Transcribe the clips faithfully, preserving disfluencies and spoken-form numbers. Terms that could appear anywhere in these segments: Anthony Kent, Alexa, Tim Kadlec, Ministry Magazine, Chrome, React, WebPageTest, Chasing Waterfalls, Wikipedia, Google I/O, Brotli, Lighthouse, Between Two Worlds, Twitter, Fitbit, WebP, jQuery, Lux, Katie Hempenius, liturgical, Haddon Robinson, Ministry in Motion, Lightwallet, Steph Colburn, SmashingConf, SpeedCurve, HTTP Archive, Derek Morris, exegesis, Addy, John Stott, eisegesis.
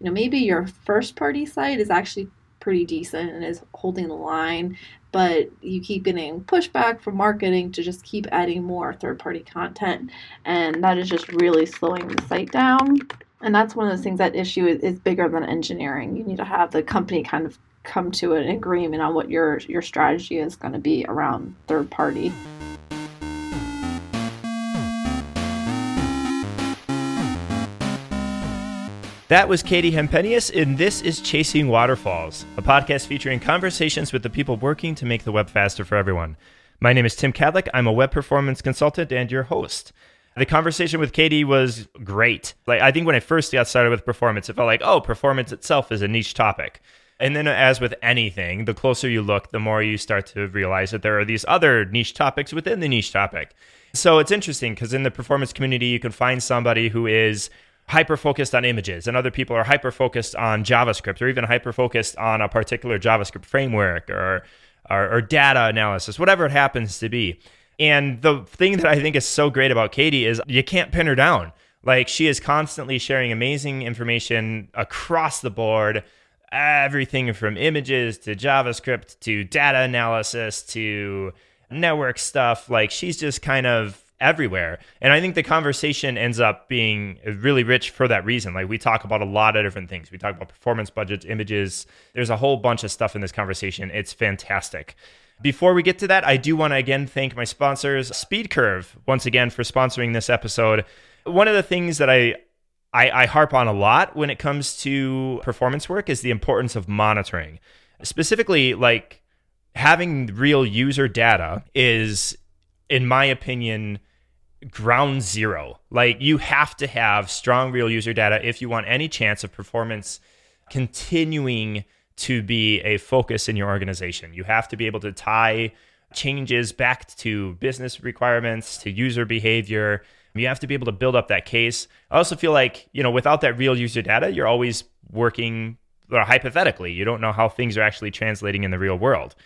you know, maybe your first party site is actually pretty decent and is holding the line, but you keep getting pushback from marketing to just keep adding more third-party content, and that is just really slowing the site down. And that's one of those things, that issue is, is bigger than engineering. You need to have the company kind of come to an agreement on what your your strategy is going to be around third-party. That was Katie Hempenius, and this is Chasing Waterfalls, a podcast featuring conversations with the people working to make the web faster for everyone. My name is Tim Kadlec. I'm a web performance consultant and your host. The conversation with Katie was great. Like, I think when I first got started with performance, it felt like, oh, performance itself is a niche topic. And then as with anything, the closer you look, the more you start to realize that there are these other niche topics within the niche topic. So it's interesting because in the performance community, you can find somebody who is hyper-focused on images, and other people are hyper-focused on JavaScript, or even hyper-focused on a particular JavaScript framework or, or or data analysis, whatever it happens to be. And the thing that I think is so great about Katie is you can't pin her down. Like, she is constantly sharing amazing information across the board, everything from images to JavaScript to data analysis to network stuff. Like, she's just kind of everywhere. And I think the conversation ends up being really rich for that reason. Like, we talk about a lot of different things. We talk about performance, budgets, images. There's a whole bunch of stuff in this conversation. It's fantastic. Before we get to that, I do want to again thank my sponsors, SpeedCurve, once again for sponsoring this episode. One of the things that I, I, I harp on a lot when it comes to performance work is the importance of monitoring. Specifically, like, having real user data is, in my opinion, ground zero. Like, you have to have strong real user data if you want any chance of performance continuing to be a focus in your organization. You have to be able to tie changes back to business requirements, to user behavior. You have to be able to build up that case. I also feel like, you know, without that real user data, you're always working, or hypothetically, you don't know how things are actually translating in the real world.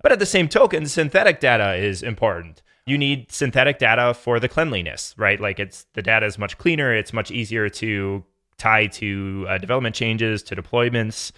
But at the same token, synthetic data is important. You need synthetic data for the cleanliness, right? Like, it's, the data is much cleaner. It's much easier to tie to uh, development changes, to deployments,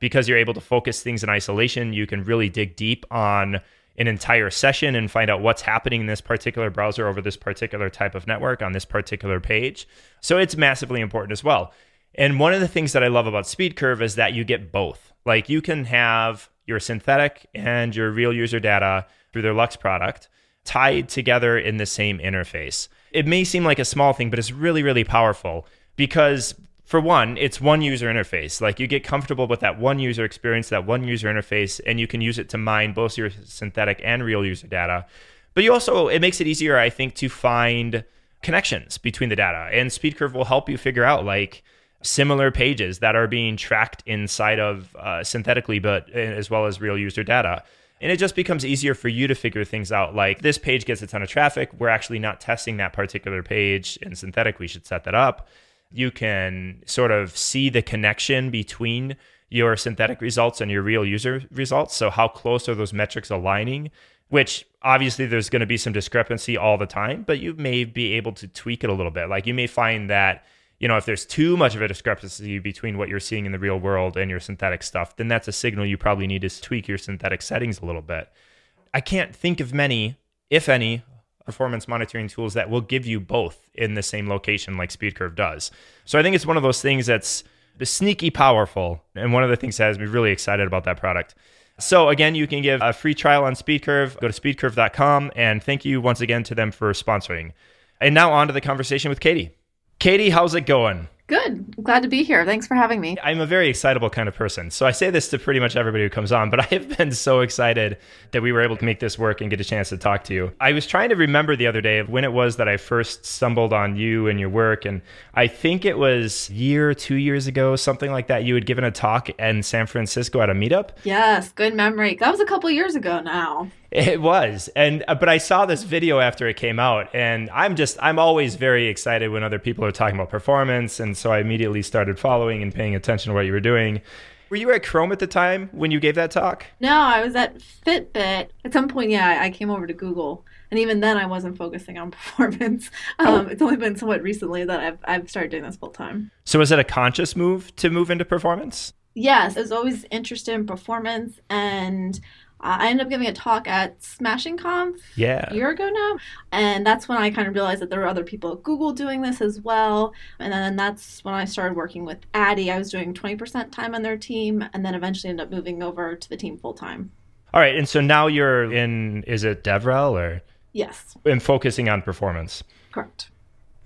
because you're able to focus things in isolation. You can really dig deep on an entire session and find out what's happening in this particular browser over this particular type of network on this particular page. So it's massively important as well. And one of the things that I love about SpeedCurve is that you get both. Like, you can have your synthetic and your real user data through their Lux product tied together in the same interface. It may seem like a small thing, but it's really, really powerful because, for one, it's one user interface. Like, you get comfortable with that one user experience, that one user interface, and you can use it to mine both your synthetic and real user data. But you also, it makes it easier, I think, to find connections between the data. And SpeedCurve will help you figure out, like, similar pages that are being tracked inside of uh, synthetically, but as well as real user data. And it just becomes easier for you to figure things out. Like, this page gets a ton of traffic. We're actually not testing that particular page in synthetic. We should set that up. You can sort of see the connection between your synthetic results and your real user results. So how close are those metrics aligning? Which obviously there's going to be some discrepancy all the time, but you may be able to tweak it a little bit. Like, you may find that, you know, if there's too much of a discrepancy between what you're seeing in the real world and your synthetic stuff, then that's a signal you probably need to tweak your synthetic settings a little bit. I can't think of many, if any, performance monitoring tools that will give you both in the same location like SpeedCurve does. So I think it's one of those things that's sneaky powerful, and one of the things that has me really excited about that product. So again, you can give a free trial on SpeedCurve. Go to speed curve dot com, and thank you once again to them for sponsoring. And now on to the conversation with Katie. Katie, how's it going? Good. Glad to be here. Thanks for having me. I'm a very excitable kind of person. So I say this to pretty much everybody who comes on, but I have been so excited that we were able to make this work and get a chance to talk to you. I was trying to remember the other day of when it was that I first stumbled on you and your work. And I think it was a year, two years ago, something like that. You had given a talk in San Francisco at a meetup. Yes. Good memory. That was a couple years ago now. It was. And but I saw this video after it came out, and I'm just I'm always very excited when other people are talking about performance. And so I immediately started following and paying attention to what you were doing. Were you at Chrome at the time when you gave that talk? No, I was at Fitbit. At some point, yeah, I came over to Google. And even then, I wasn't focusing on performance. Um, oh. It's only been somewhat recently that I've, I've started doing this full time. So was it a conscious move to move into performance? Yes, I was always interested in performance. And uh, I ended up giving a talk at SmashingConf yeah. a year ago now. And that's when I kind of realized that there were other people at Google doing this as well. And then that's when I started working with Addy. I was doing twenty percent time on their team and then eventually ended up moving over to the team full time. All right. And so now you're in, is it DevRel or? Yes. And focusing on performance. Correct.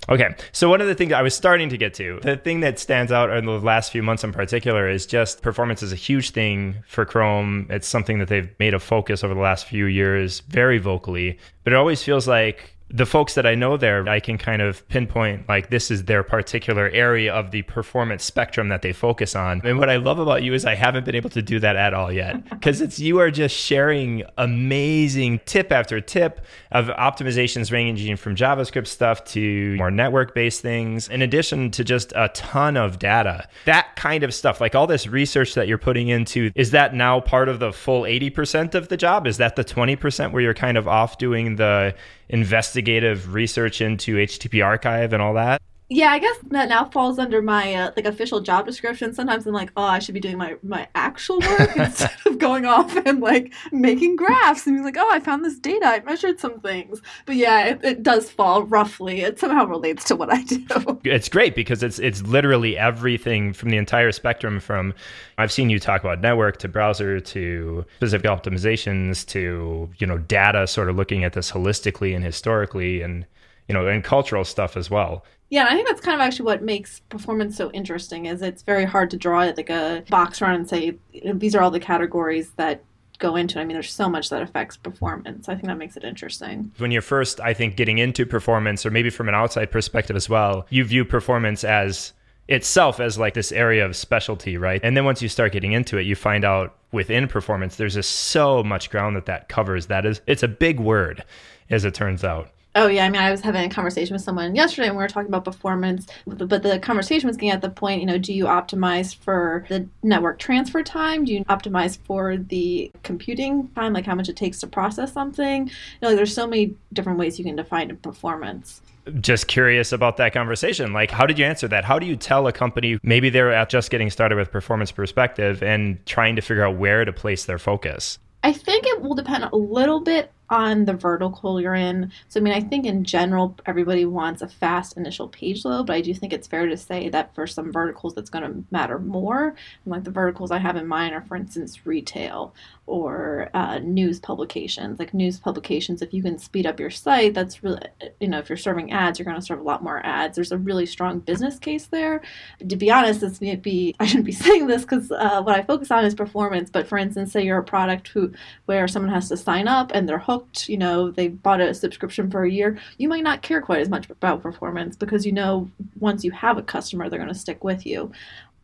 Okay. So one of the things I was starting to get to, the thing that stands out in the last few months in particular is just performance is a huge thing for Chrome. It's something that they've made a focus over the last few years very vocally, but it always feels like the folks that I know there, I can kind of pinpoint like this is their particular area of the performance spectrum that they focus on. And what I love about you is I haven't been able to do that at all yet because it's you are just sharing amazing tip after tip of optimizations ranging from JavaScript stuff to more network-based things, in addition to just a ton of data. That kind of stuff, like all this research that you're putting into, is that now part of the full eighty percent of the job? Is that the twenty percent where you're kind of off doing the investigative research into H T T P Archive and all that? Yeah, I guess that now falls under my uh, like official job description. Sometimes I'm like, oh, I should be doing my, my actual work instead of going off and like making graphs and being like, oh, I found this data. I measured some things. But yeah, it, it does fall roughly. It somehow relates to what I do. It's great because it's it's literally everything from the entire spectrum. From I've seen you talk about network to browser to specific optimizations to, you know, data, sort of looking at this holistically and historically and, you know, and cultural stuff as well. Yeah, and I think that's kind of actually what makes performance so interesting is it's very hard to draw like a box around and say, these are all the categories that go into it. I mean, there's so much that affects performance. I think that makes it interesting. When you're first, I think, getting into performance, or maybe from an outside perspective as well, you view performance as itself as like this area of specialty, right? And then once you start getting into it, you find out within performance, there's just so much ground that that covers. That is, it's a big word, as it turns out. Oh, yeah. I mean, I was having a conversation with someone yesterday and we were talking about performance, but the conversation was getting at the point, you know, do you optimize for the network transfer time? Do you optimize for the computing time, like how much it takes to process something? You know, like there's so many different ways you can define performance. Just curious about that conversation. Like, how did you answer that? How do you tell a company, maybe they're just getting started with performance perspective and trying to figure out where to place their focus? I think it will depend a little bit on the vertical you're in. So, I mean, I think in general, everybody wants a fast initial page load, but I do think it's fair to say that for some verticals, that's going to matter more. And like the verticals I have in mind are, for instance, retail or uh, news publications. Like news publications, if you can speed up your site, that's really, you know, if you're serving ads, you're going to serve a lot more ads. There's a really strong business case there. To be honest, this may be, I shouldn't be saying this because uh, what I focus on is performance. But for instance, say you're a product who where someone has to sign up and they're hooked. You know, they bought a subscription for a year, you might not care quite as much about performance because, you know, once you have a customer, they're going to stick with you.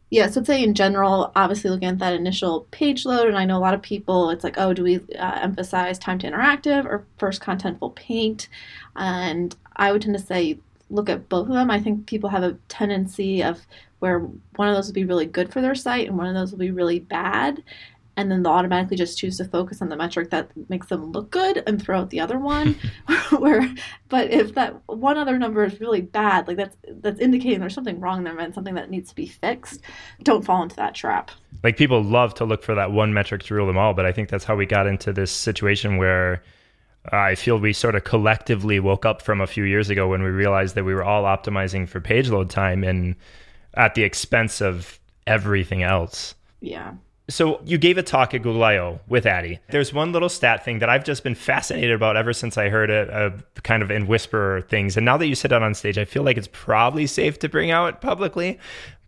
Yeah, so I'd say in general, obviously looking at that initial page load, and I know a lot of people, it's like, oh, do we uh, emphasize time to interactive or first contentful paint? And I would tend to say look at both of them. I think people have a tendency of where one of those will be really good for their site and one of those will be really bad. And then they'll automatically just choose to focus on the metric that makes them look good and throw out the other one. Where, but if that one other number is really bad, like that's that's indicating there's something wrong there and something that needs to be fixed. Don't fall into that trap. Like people love to look for that one metric to rule them all, but I think that's how we got into this situation where I feel we sort of collectively woke up from a few years ago when we realized that we were all optimizing for page load time and at the expense of everything else. Yeah. So you gave a talk at Google I O with Addy. There's one little stat thing that I've just been fascinated about ever since I heard it, uh, kind of in whisper things. And now that you sit down on stage, I feel like it's probably safe to bring out publicly.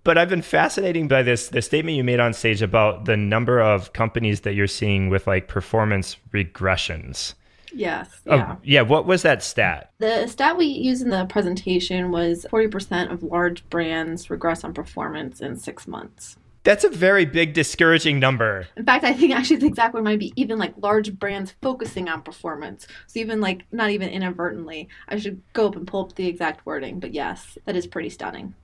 But I've been fascinated by this the statement you made on stage about the number of companies that you're seeing with like performance regressions. Yes. Yeah. Oh, yeah. What was that stat? The stat we used in the presentation was forty percent of large brands regress on performance in six months. That's a very big, discouraging number. In fact, I think actually the exact word might be even like large brands focusing on performance. So even like not even inadvertently, I should go up and pull up the exact wording. But yes, that is pretty stunning.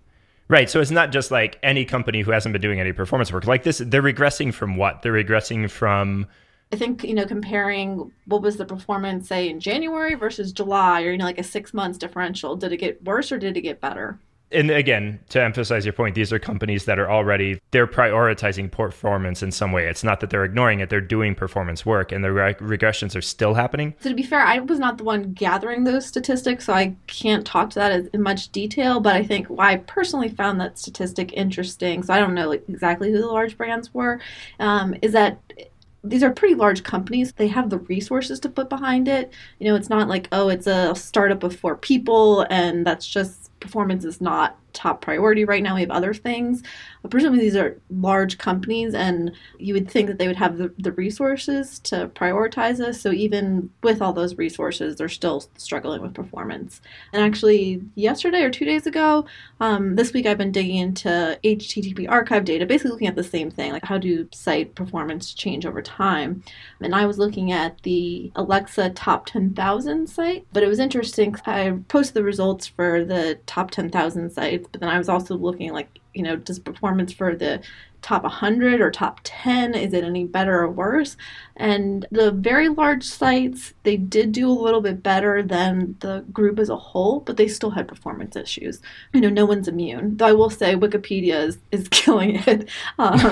Right. So it's not just like any company who hasn't been doing any performance work like this. They're regressing from what? They're regressing from... I think, you know, comparing what was the performance, say, in January versus July, or, you know, like a six months differential. Did it get worse or did it get better? And again, to emphasize your point, these are companies that are already, they're prioritizing performance in some way. It's not that they're ignoring it. They're doing performance work, and the reg- regressions are still happening. So to be fair, I was not the one gathering those statistics, so I can't talk to that in much detail. But I think, well, I personally found that statistic interesting, so I don't know exactly who the large brands were, um, is that these are pretty large companies. They have the resources to put behind it. You know, it's not like, oh, it's a startup of four people, and that's just, performance is not top priority right now. We have other things. Presumably these are large companies, and you would think that they would have the, the resources to prioritize us. So even with all those resources, they're still struggling with performance. And actually yesterday or two days ago, um, this week I've been digging into H T T P archive data, basically looking at the same thing, like how do site performance change over time. And I was looking at the Alexa top ten thousand site, but it was interesting. I posted the results for the top ten thousand sites, but then I was also looking like, you know, does performance for the top one hundred or top ten, is it any better or worse? And the very large sites, they did do a little bit better than the group as a whole, but they still had performance issues. You know, no one's immune. Though I will say Wikipedia is, is killing it. Um,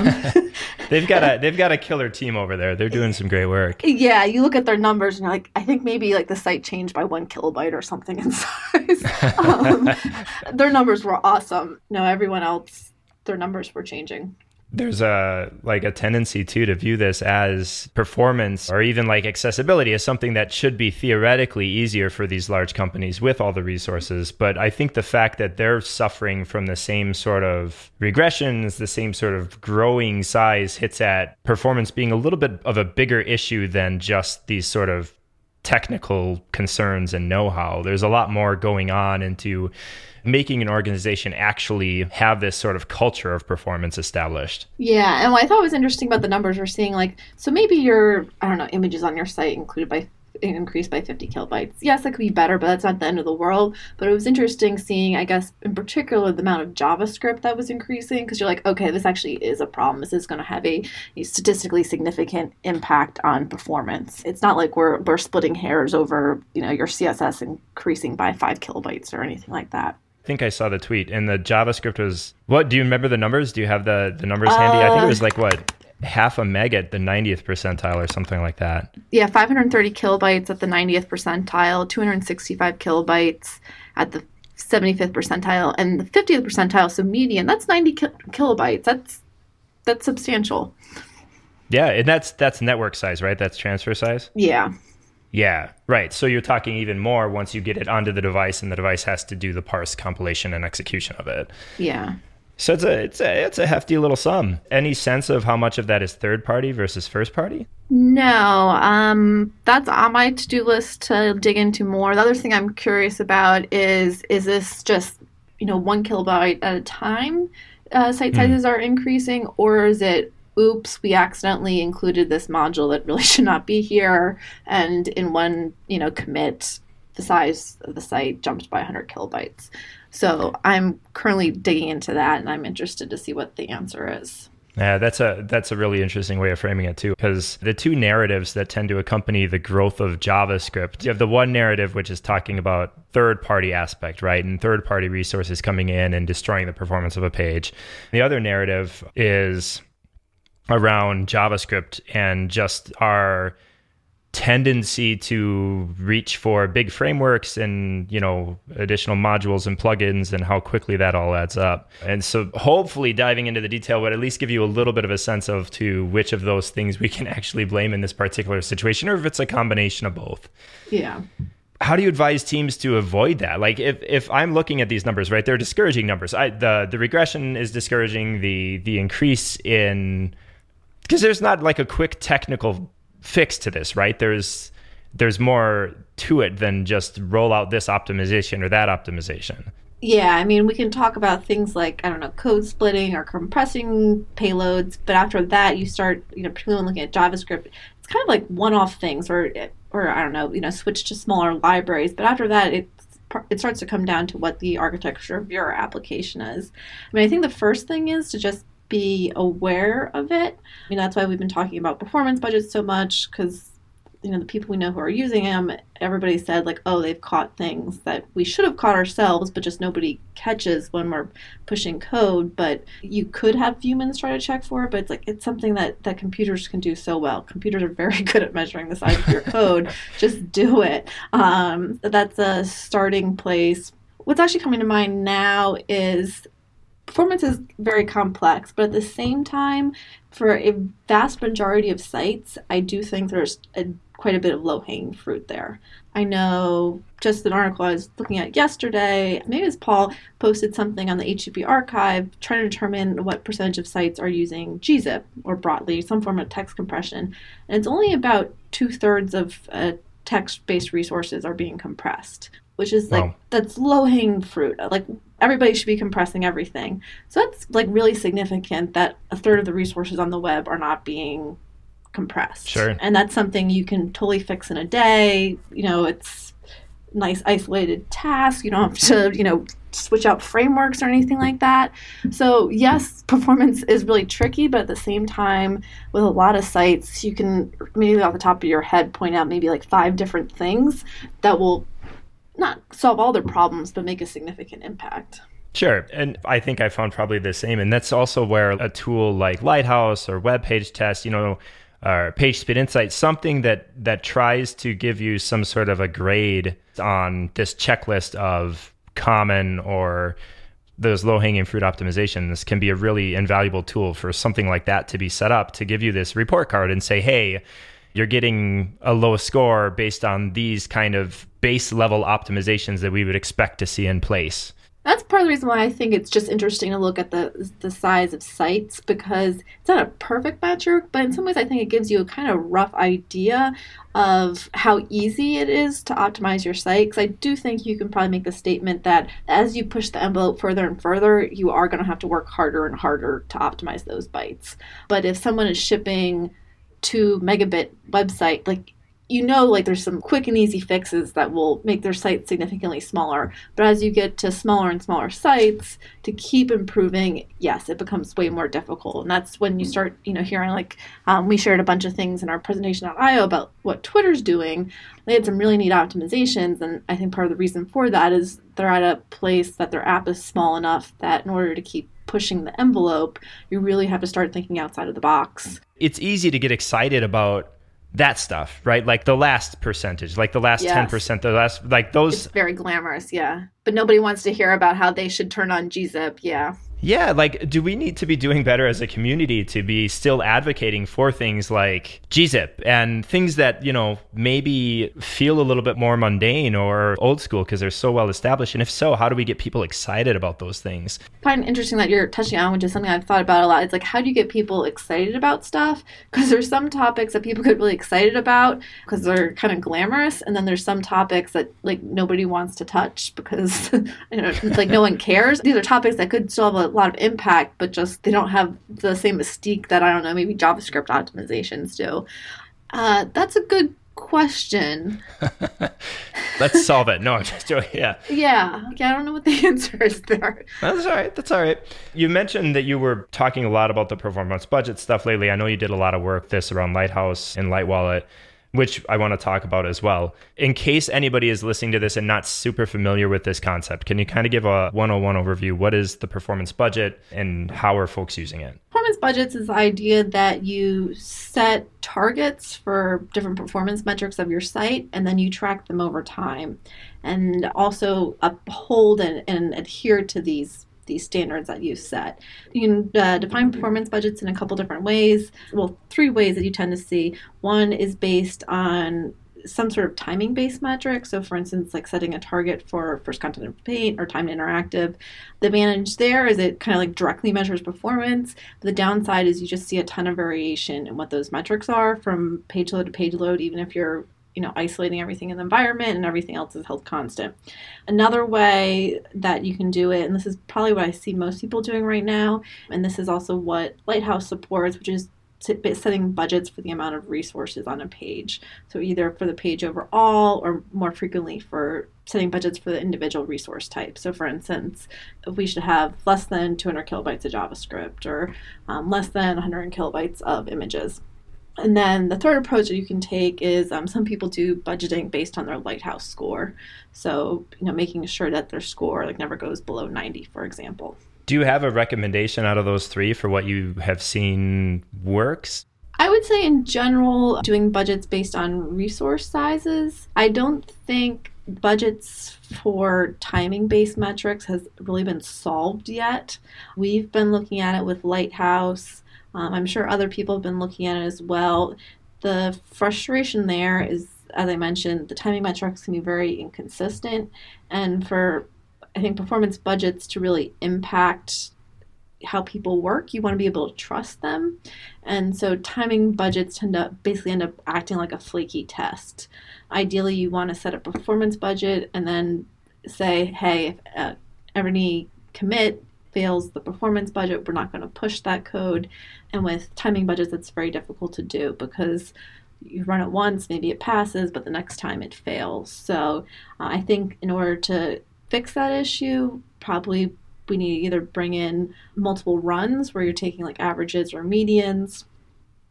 they've got a they've got a killer team over there. They're doing some great work. Yeah, you look at their numbers and you're like, I think maybe like the site changed by one kilobyte or something in size. um, their numbers were awesome. No, everyone else, their numbers were changing. There's a like a tendency too to view this as performance or even like accessibility as something that should be theoretically easier for these large companies with all the resources. But I think the fact that they're suffering from the same sort of regressions, the same sort of growing size hits at performance being a little bit of a bigger issue than just these sort of technical concerns and know-how. There's a lot more going on into making an organization actually have this sort of culture of performance established. Yeah, and what I thought was interesting about the numbers we're seeing, like, so maybe your, I don't know, images on your site included by increased by fifty kilobytes. Yes, that could be better, but that's not the end of the world. But it was interesting seeing, I guess, in particular, the amount of JavaScript that was increasing, because you're like, okay, this actually is a problem. This is going to have a, a statistically significant impact on performance. It's not like we're we're splitting hairs over, you know, your C S S increasing by five kilobytes or anything like that. I think I saw the tweet, and the JavaScript was, what, do you remember the numbers? Do you have the, the numbers uh, handy? I think it was like, what, half a meg at the ninetieth percentile or something like that. Yeah, five hundred thirty kilobytes at the ninetieth percentile, two hundred sixty-five kilobytes at the seventy-fifth percentile, and the fiftieth percentile, so median, that's ninety ki- kilobytes. That's that's substantial. Yeah, and that's that's network size, right? That's transfer size? Yeah. Yeah, right. So you're talking even more once you get it onto the device, and the device has to do the parse, compilation, and execution of it. Yeah. So it's a it's a, it's a hefty little sum. Any sense of how much of that is third party versus first party? No, um, that's on my to-do list to dig into more. The other thing I'm curious about is, is this just, you know, one kilobyte at a time uh, site sizes mm. are increasing, or is it, oops, we accidentally included this module that really should not be here, and in one, you know, commit, the size of the site jumped by one hundred kilobytes. So I'm currently digging into that, and I'm interested to see what the answer is. Yeah, that's a that's a really interesting way of framing it too, because the two narratives that tend to accompany the growth of JavaScript, you have the one narrative which is talking about third-party aspect, right? And third-party resources coming in and destroying the performance of a page. The other narrative is around JavaScript and just our tendency to reach for big frameworks and, you know, additional modules and plugins and how quickly that all adds up. And so hopefully diving into the detail would at least give you a little bit of a sense of to which of those things we can actually blame in this particular situation, or if it's a combination of both. Yeah. How do you advise teams to avoid that? Like if, if I'm looking at these numbers, right, they're discouraging numbers. I, the, the regression is discouraging, the, the increase in, because there's not like a quick technical fix to this, right? There's there's more to it than just roll out this optimization or that optimization. Yeah, I mean, we can talk about things like, I don't know, code splitting or compressing payloads, but after that, you start, you know, particularly when looking at JavaScript, it's kind of like one-off things, or or I don't know, you know, switch to smaller libraries, but after that, it's it starts to come down to what the architecture of your application is. I mean, I think the first thing is to just be aware of it. I mean, that's why we've been talking about performance budgets so much, because, you know, the people we know who are using them, everybody said, like, oh, they've caught things that we should have caught ourselves, but just nobody catches when we're pushing code. But you could have humans try to check for it, but it's like, it's something that, that computers can do so well. Computers are very good at measuring the size of your code. Just do it. Um, that's a starting place. What's actually coming to mind now is performance is very complex, but at the same time, for a vast majority of sites, I do think there's a, quite a bit of low-hanging fruit there. I know just an article I was looking at yesterday, maybe it was Paul, posted something on the H T T P Archive trying to determine what percentage of sites are using gzip or Brotli, some form of text compression. And it's only about two-thirds of uh, text-based resources are being compressed, which is like, wow. That's low-hanging fruit. Like, everybody should be compressing everything. So that's like really significant that a third of the resources on the web are not being compressed. Sure. And that's something you can totally fix in a day. You know, it's a nice isolated task. You don't have to, you know, switch out frameworks or anything like that. So yes, performance is really tricky, but at the same time, with a lot of sites, you can maybe off the top of your head point out maybe like five different things that will not solve all their problems, but make a significant impact. Sure. And I think I found probably the same. And that's also where a tool like Lighthouse or Web Page Test, you know, or PageSpeed Insight, something that that tries to give you some sort of a grade on this checklist of common or those low-hanging fruit optimizations, can be a really invaluable tool for something like that to be set up to give you this report card and say, hey, you're getting a low score based on these kind of base level optimizations that we would expect to see in place. That's part of the reason why I think it's just interesting to look at the the size of sites, because it's not a perfect metric, but in some ways I think it gives you a kind of rough idea of how easy it is to optimize your site. Because I do think you can probably make the statement that as you push the envelope further and further, you are going to have to work harder and harder to optimize those bytes. But if someone is shipping two megabit website, like, you know, like there's some quick and easy fixes that will make their site significantly smaller. But as you get to smaller and smaller sites, to keep improving, yes, it becomes way more difficult. And that's when you start, you know, hearing like, um, we shared a bunch of things in our presentation on I O about what Twitter's doing. They had some really neat optimizations. And I think part of the reason for that is they're at a place that their app is small enough that in order to keep pushing the envelope, you really have to start thinking outside of the box. It's easy to get excited about that stuff, right? Like the last percentage, like the last yes. ten percent, the last, like those. It's very glamorous, yeah. But nobody wants to hear about how they should turn on gzip, yeah. Yeah, like, do we need to be doing better as a community to be still advocating for things like gzip and things that, you know, maybe feel a little bit more mundane or old school because they're so well established? And if so, how do we get people excited about those things? I find it interesting that you're touching on, which is something I've thought about a lot. It's like, how do you get people excited about stuff? Because there's some topics that people get really excited about because they're kind of glamorous. And then there's some topics that, like, nobody wants to touch because, you know, like, no one cares. These are topics that could still have a lot of impact, but just they don't have the same mystique that, I don't know, maybe JavaScript optimizations do. Uh, that's a good question. Let's solve it. No, I'm just doing it. Yeah. Yeah. Okay, I don't know what the answer is there. That's all right. That's all right. You mentioned that you were talking a lot about the performance budget stuff lately. I know you did a lot of work this around Lighthouse and Lightwallet, which I want to talk about as well. In case anybody is listening to this and not super familiar with this concept, can you kind of give a one oh one overview? What is the performance budget and how are folks using it? Performance budgets is the idea that you set targets for different performance metrics of your site, and then you track them over time and also uphold and, and adhere to these these standards that you set. You can uh, define performance budgets in a couple different ways. Well, three ways that you tend to see. One is based on some sort of timing-based metric. So for instance, like setting a target for first content of paint or time to interactive. The advantage there is it kind of like directly measures performance. The downside is you just see a ton of variation in what those metrics are from page load to page load, even if you're you know, isolating everything in the environment and everything else is held constant. Another way that you can do it, and this is probably what I see most people doing right now, and this is also what Lighthouse supports, which is setting budgets for the amount of resources on a page. So either for the page overall or more frequently for setting budgets for the individual resource type. So for instance, if we should have less than two hundred kilobytes of JavaScript or um, less than one hundred kilobytes of images. And then the third approach that you can take is um, some people do budgeting based on their Lighthouse score. So, you know, making sure that their score like never goes below ninety, for example. Do you have a recommendation out of those three for what you have seen works? I would say in general, doing budgets based on resource sizes. I don't think budgets for timing-based metrics has really been solved yet. We've been looking at it with Lighthouse. Um, I'm sure other people have been looking at it as well. The frustration there is, as I mentioned, the timing metrics can be very inconsistent. And for, I think, performance budgets to really impact how people work, you want to be able to trust them. And so timing budgets tend to basically end up acting like a flaky test. Ideally, you want to set a performance budget and then say, hey, if uh, any commit fails the performance budget, we're not going to push that code. And with timing budgets, it's very difficult to do because you run it once, maybe it passes, but the next time it fails. So uh, I think in order to fix that issue, probably we need to either bring in multiple runs where you're taking like averages or medians,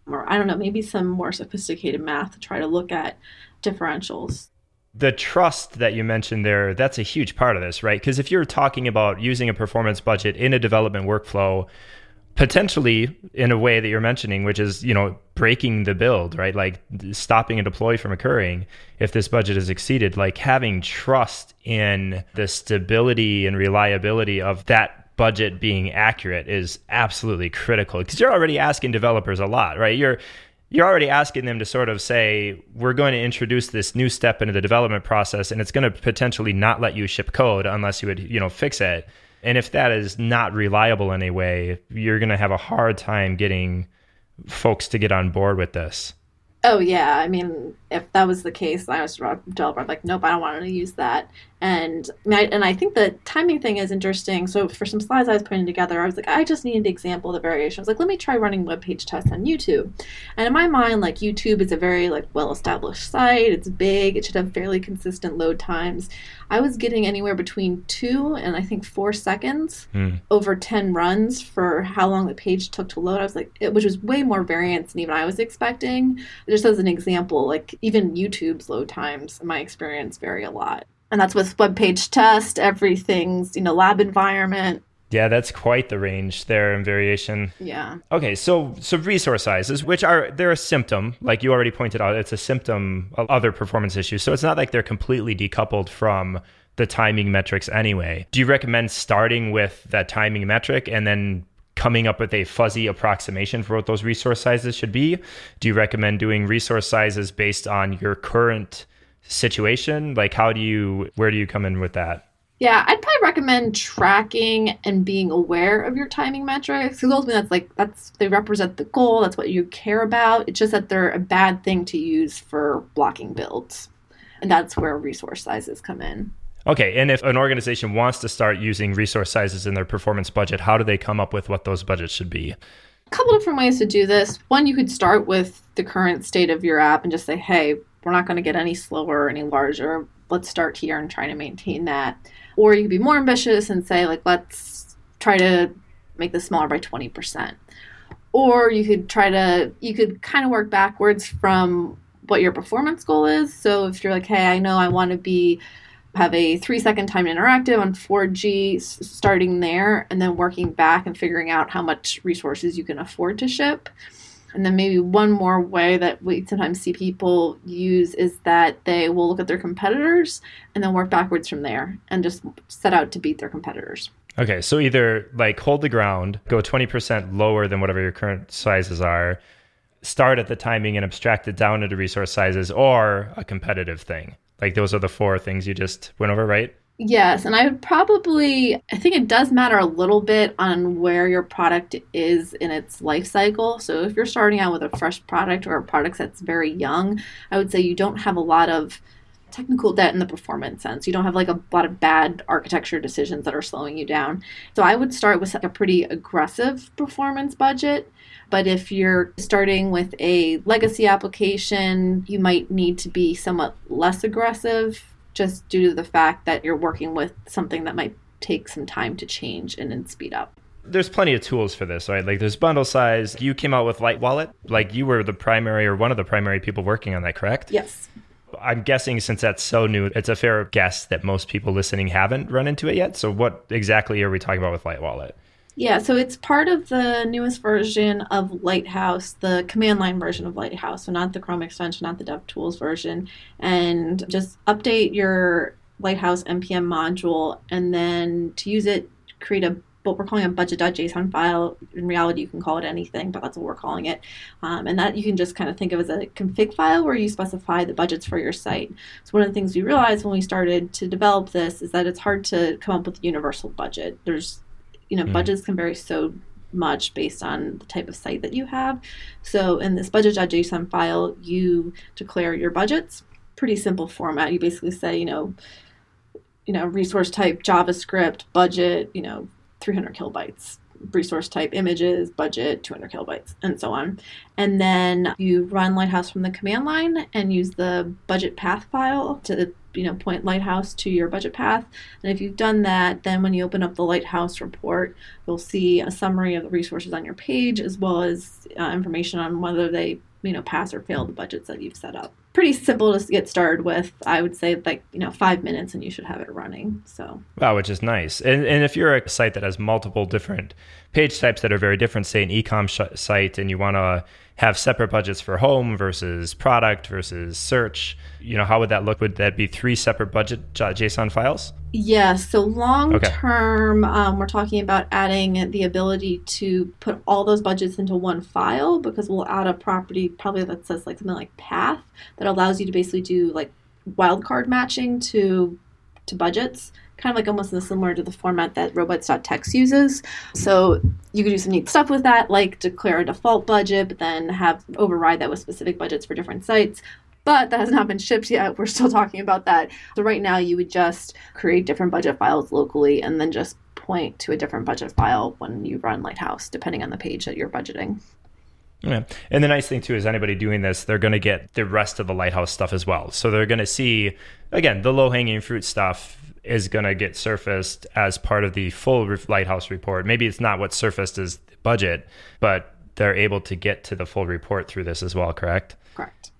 or I don't know, maybe some more sophisticated math to try to look at differentials. The trust that you mentioned there, that's a huge part of this, right? Because if you're talking about using a performance budget in a development workflow, potentially in a way that you're mentioning, which is, you know, breaking the build, right? Like stopping a deploy from occurring if this budget is exceeded, like having trust in the stability and reliability of that budget being accurate is absolutely critical, because you're already asking developers a lot, right? You're You're already asking them to sort of say, we're going to introduce this new step into the development process, and it's going to potentially not let you ship code unless you would, you know, fix it. And if that is not reliable in any way, you're going to have a hard time getting folks to get on board with this. Oh, yeah. I mean, if that was the case, I was a developer, I'm like, nope, I don't want to use that. And and I think the timing thing is interesting. So for some slides I was putting together, I was like, I just needed an example of the variation. I was like, let me try running web page tests on YouTube. And in my mind, like YouTube is a very like well-established site. It's big. It should have fairly consistent load times. I was getting anywhere between two and I think four seconds mm. over ten runs for how long the page took to load. I was like, it, which was way more variance than even I was expecting. Just as an example, like even YouTube's load times, in my experience, vary a lot. And that's with web page test, everything's, you know, lab environment. Yeah, that's quite the range there in variation. Yeah. Okay, so so resource sizes, which are, they're a symptom, like you already pointed out, it's a symptom of other performance issues. So it's not like they're completely decoupled from the timing metrics anyway. Do you recommend starting with that timing metric and then coming up with a fuzzy approximation for what those resource sizes should be? Do you recommend doing resource sizes based on your current situation? Like, how do you, where do you come in with that? Yeah, I'd probably recommend tracking and being aware of your timing metrics, because ultimately that's like, that's, they represent the goal, that's what you care about. It's just that they're a bad thing to use for blocking builds. And that's where resource sizes come in. Okay, and if an organization wants to start using resource sizes in their performance budget, how do they come up with what those budgets should be? A couple different ways to do this. One, you could start with the current state of your app and just say, hey, we're not going to get any slower or any larger. Let's start here and try to maintain that. Or you could be more ambitious and say, like, let's try to make this smaller by twenty percent. Or you could try to, you could kind of work backwards from what your performance goal is. So if you're like, hey, I know I want to be, have a three-second time interactive on four G, starting there, and then working back and figuring out how much resources you can afford to ship. And then maybe one more way that we sometimes see people use is that they will look at their competitors and then work backwards from there and just set out to beat their competitors. Okay, so either like hold the ground, go twenty percent lower than whatever your current sizes are, start at the timing and abstract it down into resource sizes, or a competitive thing. Like those are the four things you just went over, right? Yes. And I would probably, I think it does matter a little bit on where your product is in its life cycle. So if you're starting out with a fresh product or a product that's very young, I would say you don't have a lot of technical debt in the performance sense. You don't have like a lot of bad architecture decisions that are slowing you down. So I would start with like a pretty aggressive performance budget. But if you're starting with a legacy application, you might need to be somewhat less aggressive just due to the fact that you're working with something that might take some time to change and then speed up. There's plenty of tools for this, right? Like there's bundle size. You came out with Lightwallet. Like you were the primary or one of the primary people working on that, correct? Yes. I'm guessing since that's so new, it's a fair guess that most people listening haven't run into it yet. So what exactly are we talking about with Lightwallet? Yeah, so it's part of the newest version of Lighthouse, the command line version of Lighthouse. So not the Chrome extension, not the DevTools version. And just update your Lighthouse N P M module. And then to use it, create a what we're calling a budget.json file. In reality, you can call it anything, but that's what we're calling it. Um, and that you can just kind of think of as a config file where you specify the budgets for your site. So one of the things we realized when we started to develop this is that it's hard to come up with a universal budget. There's, you know, mm. budgets can vary so much based on the type of site that you have. So in this budget.json file, you declare your budgets. Pretty simple format. You basically say, you know, you know, resource type, JavaScript, budget, you know, three hundred kilobytes, resource type images, budget, two hundred kilobytes, and so on. And then you run Lighthouse from the command line and use the budget path file to, you know, point Lighthouse to your budget path. And if you've done that, then when you open up the Lighthouse report, you'll see a summary of the resources on your page, as well as uh, information on whether they, you know, pass or fail the budgets that you've set up. Pretty simple to get started with. I would say like, you know, five minutes and you should have it running. So wow, which is nice. And and if you're a site that has multiple different page types that are very different, say an e-com sh- site, and you want to have separate budgets for home versus product versus search, you know, how would that look? Would that be three separate budget.json files? Yeah, so long term, okay. um, we're talking about adding the ability to put all those budgets into one file, because we'll add a property probably that says like something like path that allows you to basically do like wildcard matching to to budgets, kind of like almost similar to the format that robots.txt uses. So you could do some neat stuff with that, like declare a default budget, but then have override that with specific budgets for different sites. But that has not been shipped yet. We're still talking about that. So right now you would just create different budget files locally and then just point to a different budget file when you run Lighthouse, depending on the page that you're budgeting. Yeah. And the nice thing too is anybody doing this, they're going to get the rest of the Lighthouse stuff as well. So they're going to see, again, the low-hanging fruit stuff is going to get surfaced as part of the full Lighthouse report. Maybe it's not what's surfaced as budget, but they're able to get to the full report through this as well, correct? Correct.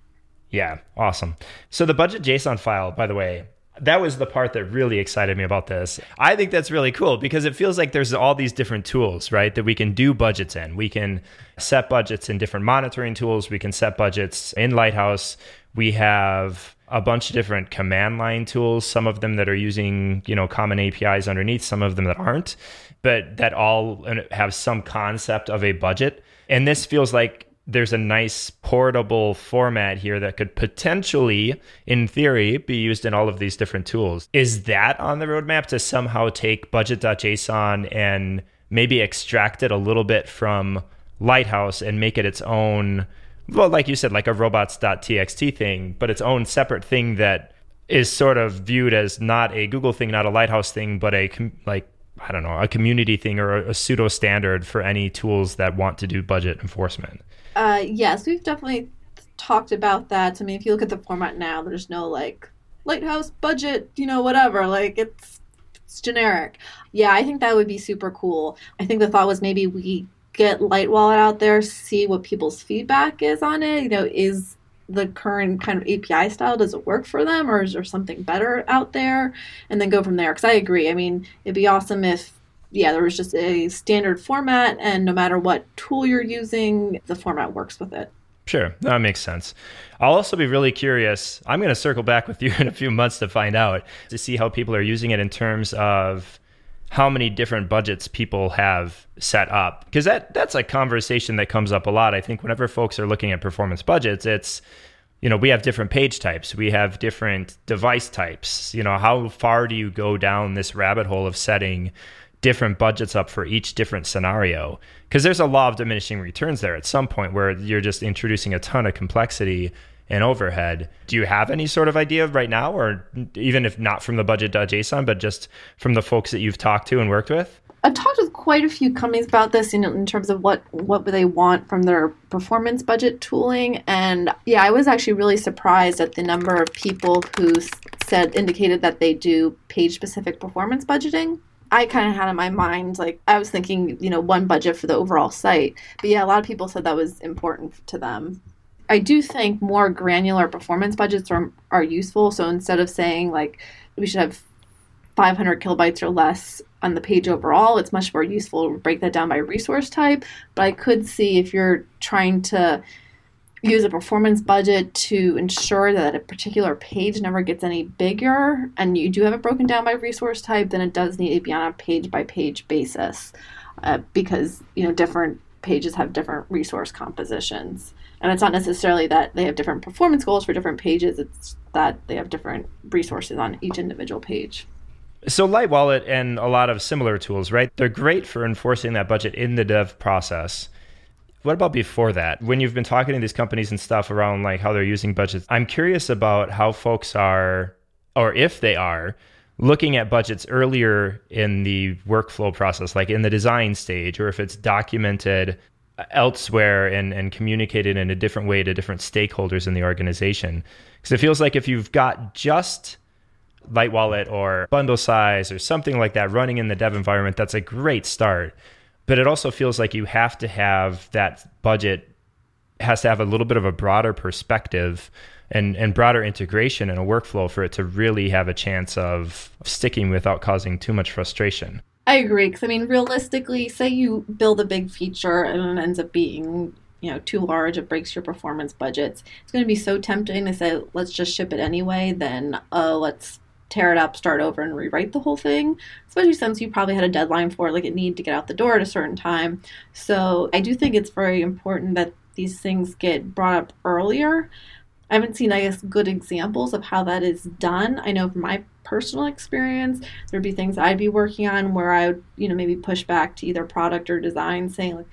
Yeah, awesome. So the budget JSON file, by the way, that was the part that really excited me about this. I think that's really cool because it feels like there's all these different tools, right, that we can do budgets in. We can set budgets in different monitoring tools. We can set budgets in Lighthouse. We have a bunch of different command line tools, some of them that are using, you know, common A P Is underneath, some of them that aren't, but that all have some concept of a budget. And this feels like there's a nice portable format here that could potentially, in theory, be used in all of these different tools. Is that on the roadmap to somehow take budget.json and maybe extract it a little bit from Lighthouse and make it its own, well, like you said, like a robots.txt thing, but its own separate thing that is sort of viewed as not a Google thing, not a Lighthouse thing, but a like I don't know, a community thing or a, a pseudo standard for any tools that want to do budget enforcement? Uh, yes, we've definitely talked about that. I mean, if you look at the format now, there's no like Lighthouse budget, you know, whatever, like it's, it's generic. Yeah, I think that would be super cool. I think the thought was maybe we get Lightwallet out there, see what people's feedback is on it. You know, is the current kind of A P I style, does it work for them, or is there something better out there? And then go from there, because I agree. I mean, it'd be awesome if, yeah, there was just a standard format, and no matter what tool you're using, the format works with it. Sure, that makes sense. I'll also be really curious. I'm going to circle back with you in a few months to find out, to see how people are using it in terms of how many different budgets people have set up. Because that that's a conversation that comes up a lot. I think whenever folks are looking at performance budgets, it's, you know, we have different page types, we have different device types. You know, how far do you go down this rabbit hole of setting different budgets up for each different scenario? Because there's a law of diminishing returns there at some point where you're just introducing a ton of complexity and overhead. Do you have any sort of idea right now, or even if not from the budget dot json, but just from the folks that you've talked to and worked with? I've talked with quite a few companies about this in, in terms of what, what they want from their performance budget tooling. And yeah, I was actually really surprised at the number of people who said indicated that they do page-specific performance budgeting. I kind of had in my mind, like, I was thinking, you know, one budget for the overall site. But yeah, a lot of people said that was important to them. I do think more granular performance budgets are, are useful. So instead of saying, like, we should have five hundred kilobytes or less on the page overall, it's much more useful to break that down by resource type. But I could see if you're trying to use a performance budget to ensure that a particular page never gets any bigger, and you do have it broken down by resource type, then it does need to be on a page-by-page basis uh, because, you know, different pages have different resource compositions. And it's not necessarily that they have different performance goals for different pages. It's that they have different resources on each individual page. So Lightwallet and a lot of similar tools, right? They're great for enforcing that budget in the dev process. What about before that? When you've been talking to these companies and stuff around like how they're using budgets, I'm curious about how folks are, or if they are, looking at budgets earlier in the workflow process, like in the design stage, or if it's documented elsewhere and, and communicated in a different way to different stakeholders in the organization. Because it feels like if you've got just Lightwallet or bundle size or something like that running in the dev environment, that's a great start. But it also feels like you have to have that budget has to have a little bit of a broader perspective and, and broader integration in a workflow for it to really have a chance of sticking without causing too much frustration. I agree. Because I mean, realistically, say you build a big feature and it ends up being, you know, too large, it breaks your performance budgets. It's going to be so tempting to say, let's just ship it anyway, then uh, let's tear it up, start over, and rewrite the whole thing, especially since you probably had a deadline for it, like it needed to get out the door at a certain time. So I do think it's very important that these things get brought up earlier. I haven't seen, I guess, good examples of how that is done. I know from my personal experience, there'd be things I'd be working on where I would, you know, maybe push back to either product or design saying, like,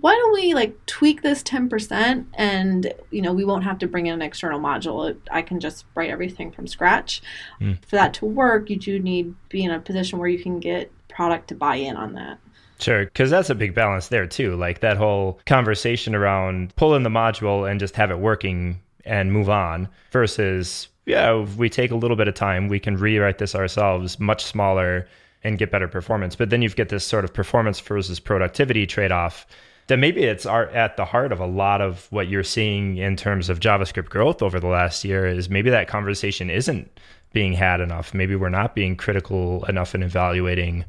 why don't we like tweak this ten percent and, you know, we won't have to bring in an external module. I can just write everything from scratch. Mm. For that to work, you do need to be in a position where you can get product to buy in on that. Sure, because that's a big balance there too. Like that whole conversation around pull in the module and just have it working and move on versus, yeah, if we take a little bit of time, we can rewrite this ourselves much smaller and get better performance. But then you've got this sort of performance versus productivity trade-off. Then maybe it's at the heart of a lot of what you're seeing in terms of JavaScript growth over the last year is maybe that conversation isn't being had enough. Maybe we're not being critical enough in evaluating,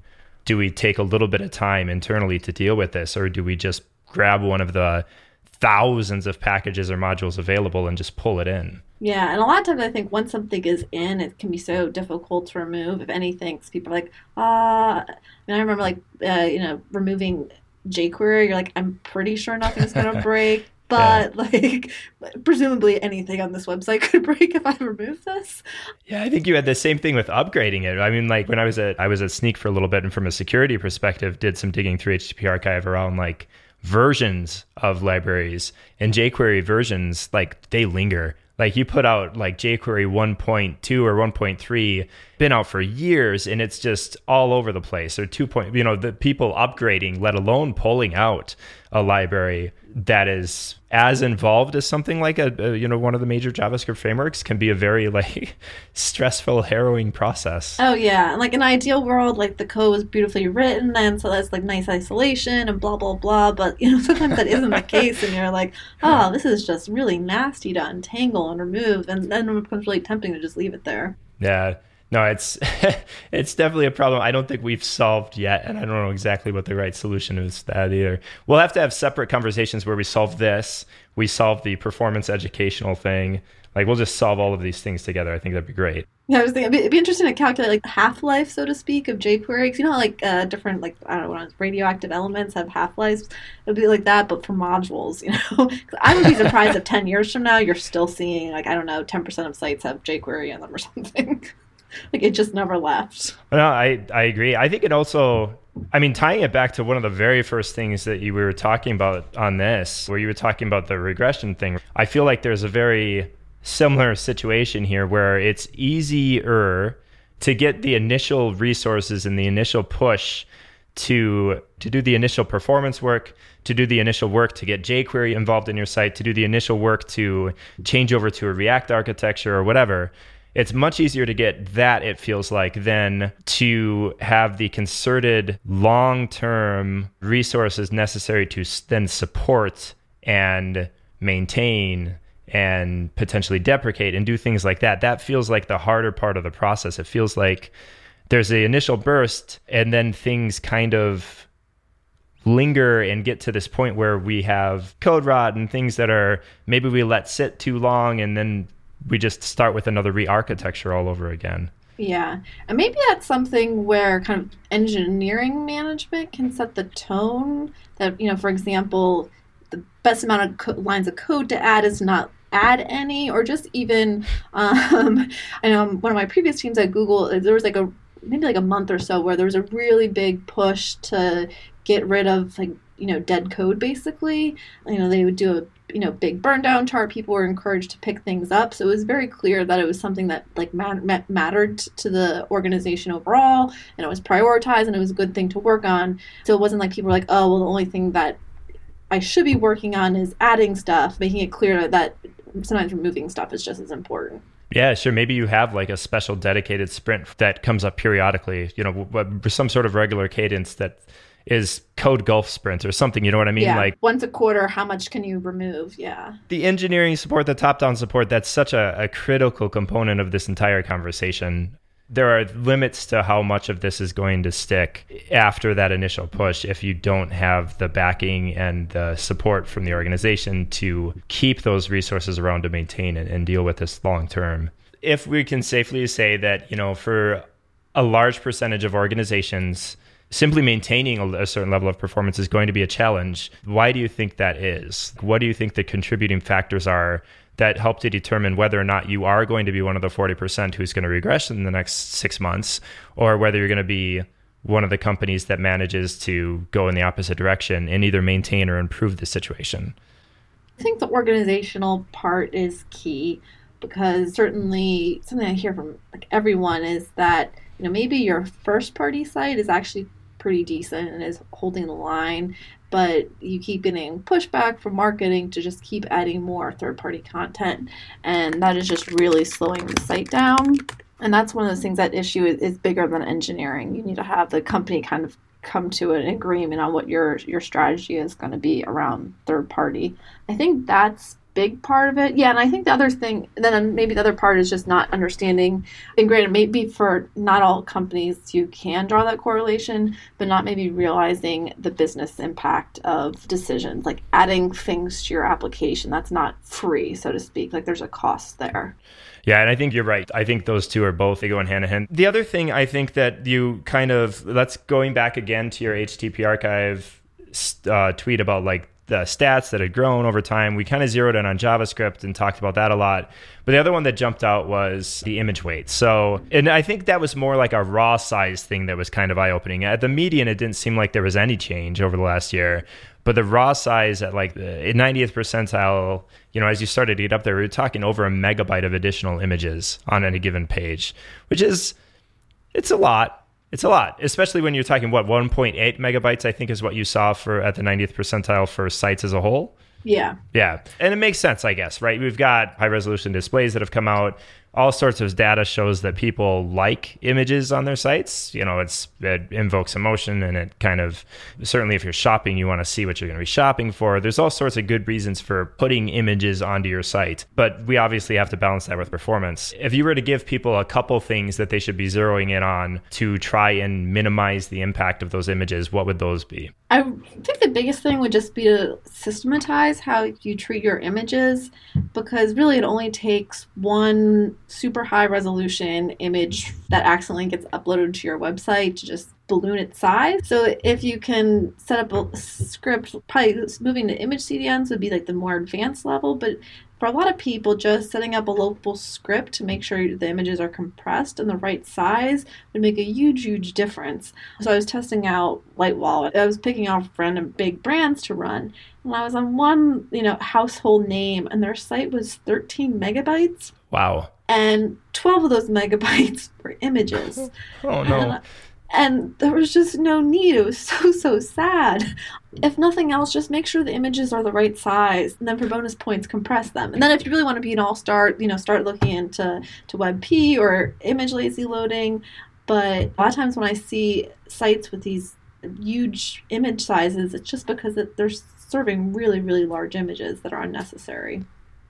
do we take a little bit of time internally to deal with this, or do we just grab one of the thousands of packages or modules available and just pull it in? Yeah, and a lot of times I think once something is in, it can be so difficult to remove, if anything, because people are like, ah, uh, I mean, I remember like, uh, you know, removing jQuery, you're like, I'm pretty sure nothing's gonna break, but yeah. Like presumably anything on this website could break if I remove this. Yeah, I think you had the same thing with upgrading it. I mean, like when I was at I was at Sneak for a little bit, and from a security perspective, did some digging through H T T P Archive around like versions of libraries, and jQuery versions, like they linger. Like you put out like jQuery one point two or one point three, been out for years, and it's just all over the place. Or two point, you know, the people upgrading, let alone pulling out a library that is as involved as something like a, a you know, one of the major JavaScript frameworks can be a very like stressful, harrowing process. Oh yeah, like in an ideal world, like the code was beautifully written, and so that's like nice isolation and blah blah blah. But you know, sometimes that isn't the case, and you're like, oh, this is just really nasty to untangle and remove, and then it becomes really tempting to just leave it there. Yeah. No, it's it's definitely a problem I don't think we've solved yet, and I don't know exactly what the right solution is to that either. We'll have to have separate conversations where we solve this, we solve the performance educational thing. Like, we'll just solve all of these things together. I think that'd be great. Yeah, I was thinking, it'd be interesting to calculate, like, the half-life, so to speak, of jQuery. Because, you know, like, uh, different, like, I don't know, radioactive elements have half-lives. It'd be like that, but for modules, you know? Because I would be surprised if ten years from now, you're still seeing, like, I don't know, ten percent of sites have jQuery in them or something. Like, it just never left. No, I, I agree. I think it also, I mean, tying it back to one of the very first things that you we were talking about on this, where you were talking about the regression thing, I feel like there's a very similar situation here where it's easier to get the initial resources and the initial push to to do the initial performance work, to do the initial work to get jQuery involved in your site, to do the initial work to change over to a React architecture or whatever. It's much easier to get that, it feels like, than to have the concerted long-term resources necessary to then support and maintain and potentially deprecate and do things like that. That feels like the harder part of the process. It feels like there's the initial burst, and then things kind of linger and get to this point where we have code rot and things that are maybe we let sit too long, and then we just start with another re-architecture all over again. Yeah. And maybe that's something where kind of engineering management can set the tone that, you know, for example, the best amount of co- lines of code to add is not add any, or just even, um, I know one of my previous teams at Google, there was like a, maybe like a month or so where there was a really big push to get rid of like, you know, dead code basically. You know, they would do a you know, big burn down chart. People were encouraged to pick things up. So it was very clear that it was something that like mat- mattered to the organization overall, and it was prioritized, and it was a good thing to work on. So it wasn't like people were like, oh, well, the only thing that I should be working on is adding stuff, making it clear that sometimes removing stuff is just as important. Yeah, sure. Maybe you have like a special dedicated sprint that comes up periodically, you know, with some sort of regular cadence that is code golf sprints or something, you know what I mean? Yeah. Like once a quarter, how much can you remove? Yeah. The engineering support, the top-down support, that's such a, a critical component of this entire conversation. There are limits to how much of this is going to stick after that initial push if you don't have the backing and the support from the organization to keep those resources around to maintain and, and deal with this long-term. If we can safely say that, you know, for a large percentage of organizations, simply maintaining a certain level of performance is going to be a challenge. Why do you think that is? What do you think the contributing factors are that help to determine whether or not you are going to be one of the forty percent who's going to regress in the next six months, or whether you're going to be one of the companies that manages to go in the opposite direction and either maintain or improve the situation? I think the organizational part is key, because certainly something I hear from like everyone is that, you know, maybe your first party site is actually pretty decent and is holding the line, but you keep getting pushback from marketing to just keep adding more third-party content, and that is just really slowing the site down. And that's one of those things, that issue is, is bigger than engineering. You need to have the company kind of come to an agreement on what your your strategy is going to be around third-party. I think that's big part of it. Yeah, and I think the other thing, then maybe the other part is just not understanding, and granted, maybe for not all companies you can draw that correlation, but not maybe realizing the business impact of decisions, like adding things to your application. That's not free, so to speak. Like there's a cost there. Yeah, and I think you're right. I think those two are both, they go in hand in hand. The other thing I think that you kind of, that's going back again to your H T T P archive uh, tweet about like the stats that had grown over time. We kind of zeroed in on JavaScript and talked about that a lot. But the other one that jumped out was the image weight. So, and I think that was more like a raw size thing that was kind of eye-opening. At the median, it didn't seem like there was any change over the last year. But the raw size at like the ninetieth percentile, you know, as you started to get up there, we were talking over a megabyte of additional images on any given page, which is, it's a lot. It's a lot, especially when you're talking, what, one point eight megabytes, I think, is what you saw for at the ninetieth percentile for sites as a whole? Yeah. Yeah. And it makes sense, I guess, right? We've got high-resolution displays that have come out. All sorts of data shows that people like images on their sites. You know, it's, it invokes emotion, and it kind of, certainly if you're shopping, you want to see what you're going to be shopping for. There's all sorts of good reasons for putting images onto your site, but we obviously have to balance that with performance. If you were to give people a couple things that they should be zeroing in on to try and minimize the impact of those images, what would those be? I think the biggest thing would just be to systematize how you treat your images, because really it only takes one super high resolution image that accidentally gets uploaded to your website to just balloon its size. So if you can set up a script, probably moving to image C D Ns would be like the more advanced level, but for a lot of people, just setting up a local script to make sure the images are compressed and the right size would make a huge, huge difference. So I was testing out Lightwallet. I was picking off random big brands to run, and I was on one, you know, household name, and their site was thirteen megabytes. Wow. And twelve of those megabytes were images. Oh, no. And, and there was just no need. It was so, so sad. If nothing else, just make sure the images are the right size, and then for bonus points, compress them. And then if you really want to be an all-star, you know, start looking into to WebP or image lazy loading. But a lot of times when I see sites with these huge image sizes, it's just because it, they're serving really, really large images that are unnecessary.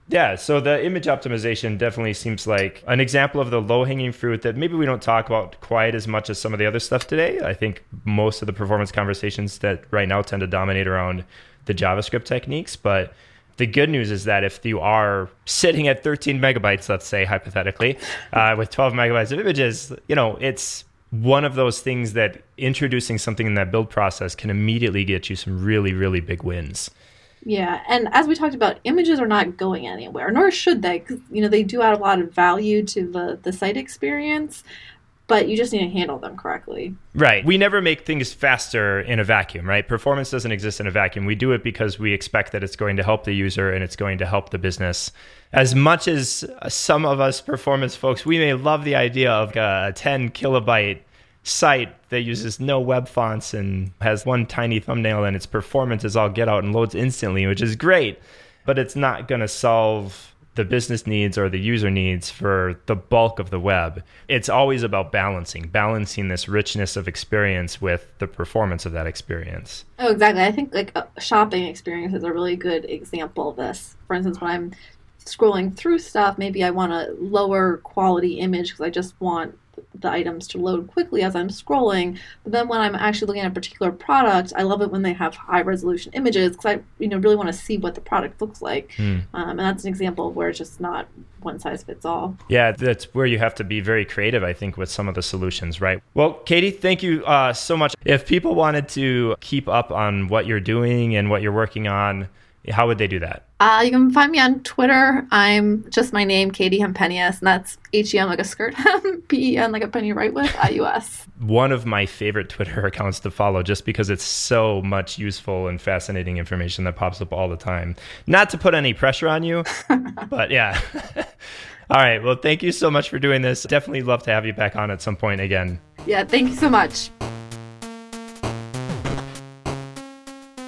Yeah, so the image optimization definitely seems like an example of the low-hanging fruit that maybe we don't talk about quite as much as some of the other stuff today. I think most of the performance conversations that right now tend to dominate around the JavaScript techniques. But the good news is that if you are sitting at thirteen megabytes, let's say hypothetically, uh, with twelve megabytes of images, you know, it's one of those things that introducing something in that build process can immediately get you some really, really big wins. Yeah, and as we talked about, images are not going anywhere, nor should they, because you know, they do add a lot of value to the, the site experience, but you just need to handle them correctly. Right. We never make things faster in a vacuum, right? Performance doesn't exist in a vacuum. We do it because we expect that it's going to help the user and it's going to help the business. As much as some of us performance folks, we may love the idea of a ten kilobyte site that uses no web fonts and has one tiny thumbnail and its performance is all get out and loads instantly, which is great, but it's not going to solve the business needs or the user needs for the bulk of the web. It's always about balancing, balancing this richness of experience with the performance of that experience. Oh, exactly. I think like shopping experience is a really good example of this. For instance, when I'm scrolling through stuff, maybe I want a lower quality image because I just want the items to load quickly as I'm scrolling. But then when I'm actually looking at a particular product, I love it when they have high resolution images because I, you know, really want to see what the product looks like. Mm. Um, and that's an example of where it's just not one size fits all. Yeah, that's where you have to be very creative, I think, with some of the solutions, right? Well, Katie, thank you uh, so much. If people wanted to keep up on what you're doing and what you're working on, how would they do that? Uh, you can find me on Twitter. I'm just my name, Katie Hempenius, and that's H E M like a skirt hem, P E N like a penny right with, I U S. One of my favorite Twitter accounts to follow just because it's so much useful and fascinating information that pops up all the time. Not to put any pressure on you, but yeah. All right. Well, thank you so much for doing this. Definitely love to have you back on at some point again. Yeah, thank you so much.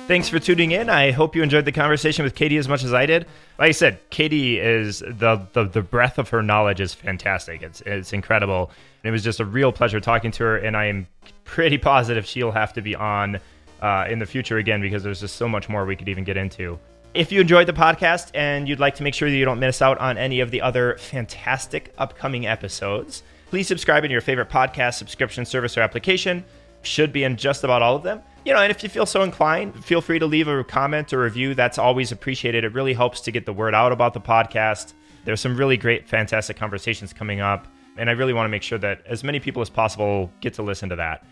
Thanks for tuning in. I hope you enjoyed the conversation with Katie as much as I did. Like I said, Katie is the the, the breadth of her knowledge is fantastic. It's it's incredible. And it was just a real pleasure talking to her. And I am pretty positive she'll have to be on uh, in the future again because there's just so much more we could even get into. If you enjoyed the podcast and you'd like to make sure that you don't miss out on any of the other fantastic upcoming episodes, please subscribe in your favorite podcast subscription service or application. Should be in just about all of them. You know, and if you feel so inclined, feel free to leave a comment or review. That's always appreciated. It really helps to get the word out about the podcast. There's some really great, fantastic conversations coming up. And I really want to make sure that as many people as possible get to listen to that.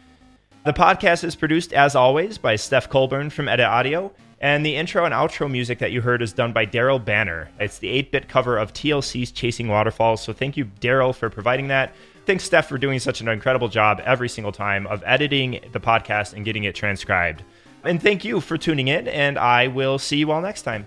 The podcast is produced, as always, by Steph Colburn from Edit Audio. And the intro and outro music that you heard is done by Daryl Banner. It's the eight-bit cover of T L C's Chasing Waterfalls. So thank you, Daryl, for providing that. Thanks, Steph, for doing such an incredible job every single time of editing the podcast and getting it transcribed. And thank you for tuning in, and I will see you all next time.